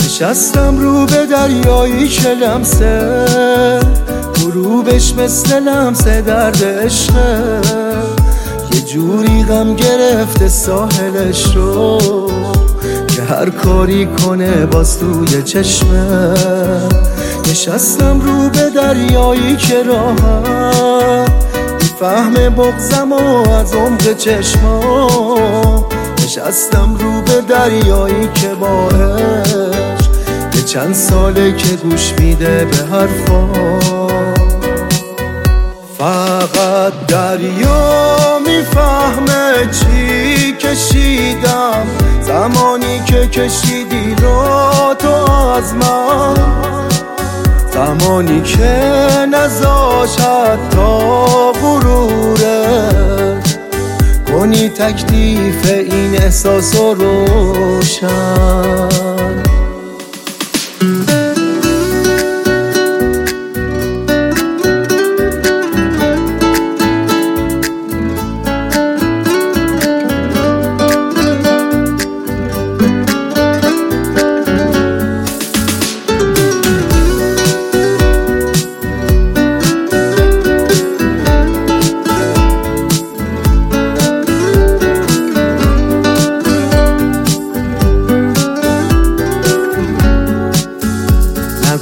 نشستم رو به دریایی که لمسه غروبش مثل لمسه درد عشقه، یه جوری غم گرفته ساحلش رو که هر کاری کنه باز توی چشمه. نشستم رو به دریایی که راحت فهم بغضم و از عمق چشما، نشستم رو به دریایی که باهش یه چند ساله که گوش میده به حرفا. فقط دریا میفهمه چی کشیدم زمانی که کشیدی را تو از من، زمانی که نزاشد تا غرورت کنی تکلیف این احساس و روشن.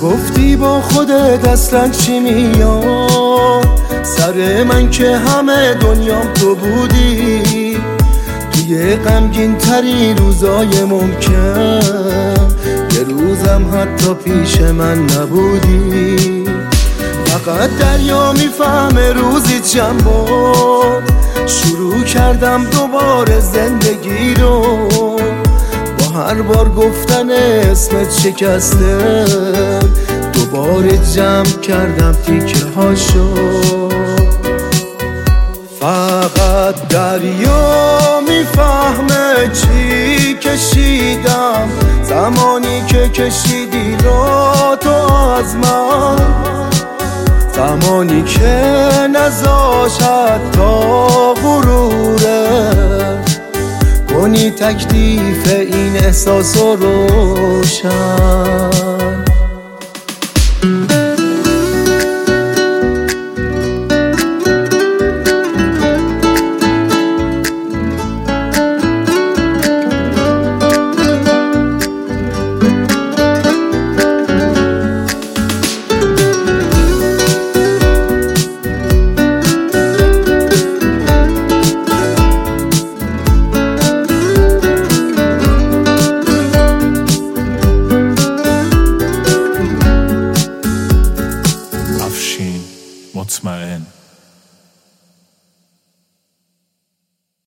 گفتی با خودت اصلا چی میاد سر من که همه دنیام تو بودی، توی غمگین ترین روزای ممکن یه روزم حتی پیش من نبودی. فقط دریا میفهمه روزی چند بار شروع کردم دوباره زندگی رو، هر بار گفتن اسمت شکسته دوباره جمع کردم تیکه هاشو. فقط دریا میفهمه چی کشیدم زمانی که کشیدی را تو از من، زمانی که نزاشد تا غرورت کنی تکلیف این احساس و روشن. Mutmain